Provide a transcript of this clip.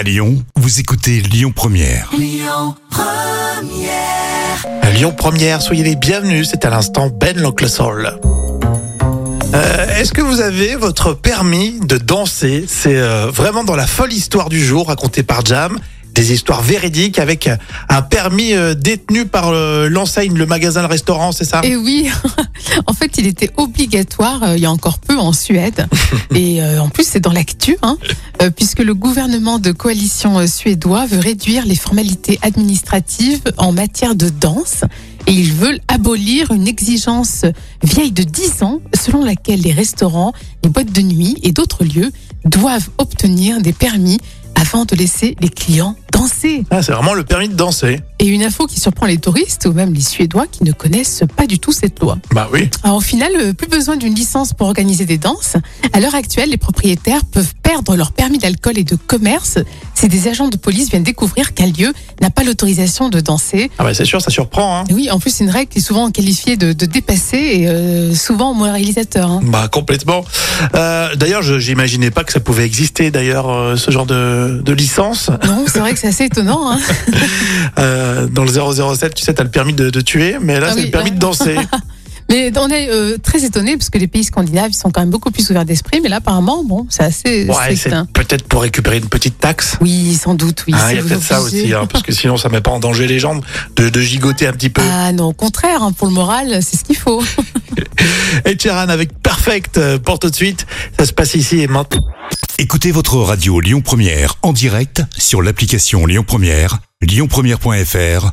À Lyon, vous écoutez Lyon Première. Lyon Première. À Lyon Première, soyez les bienvenus, c'est à l'instant Ben l'Oncle Soul. Est-ce que vous avez votre permis de danser ? C'est vraiment dans la folle histoire du jour racontée par Jam. Des histoires véridiques avec un permis détenu par l'enseigne, le magasin, le restaurant, c'est ça ? Eh oui, en fait, il était obligatoire il y a encore peu en Suède. Et en plus, c'est dans l'actu, puisque le gouvernement de coalition suédois veut réduire les formalités administratives en matière de danse. Et ils veulent abolir une exigence vieille de 10 ans, selon laquelle les restaurants, les boîtes de nuit et d'autres lieux doivent obtenir des permis avant de laisser les clients danser. Ah, c'est vraiment le permis de danser. Et une info qui surprend les touristes ou même les Suédois qui ne connaissent pas du tout cette loi. Bah oui. Alors au final, plus besoin d'une licence pour organiser des danses. À l'heure actuelle, les propriétaires peuvent perdre leur permis d'alcool et de commerce si des agents de police viennent découvrir qu'un lieu n'a pas l'autorisation de danser. Ah bah c'est sûr, ça surprend. Oui, en plus c'est une règle qui est souvent qualifiée de dépassée et souvent moralisateur. Bah complètement. D'ailleurs, j'imaginais pas que ça pouvait exister ce genre de licence. Non, c'est vrai que c'est assez étonnant. Dans le 007, tu sais, t'as le permis de tuer, mais là, c'est le permis de danser. Mais on est très étonnés, parce que les pays scandinaves, ils sont quand même beaucoup plus ouverts d'esprit, mais là, apparemment, c'est assez strict. C'est peut-être pour récupérer une petite taxe. Oui, sans doute, oui. Il y a peut-être ça aussi, parce que sinon, ça met pas en danger les jambes de gigoter un petit peu. Ah non, au contraire, pour le moral, c'est ce qu'il faut. Et Tcharan avec Perfect pour tout de suite. Ça se passe ici et maintenant. Écoutez votre radio Lyon Première en direct sur l'application Lyon Première, lyonpremière.fr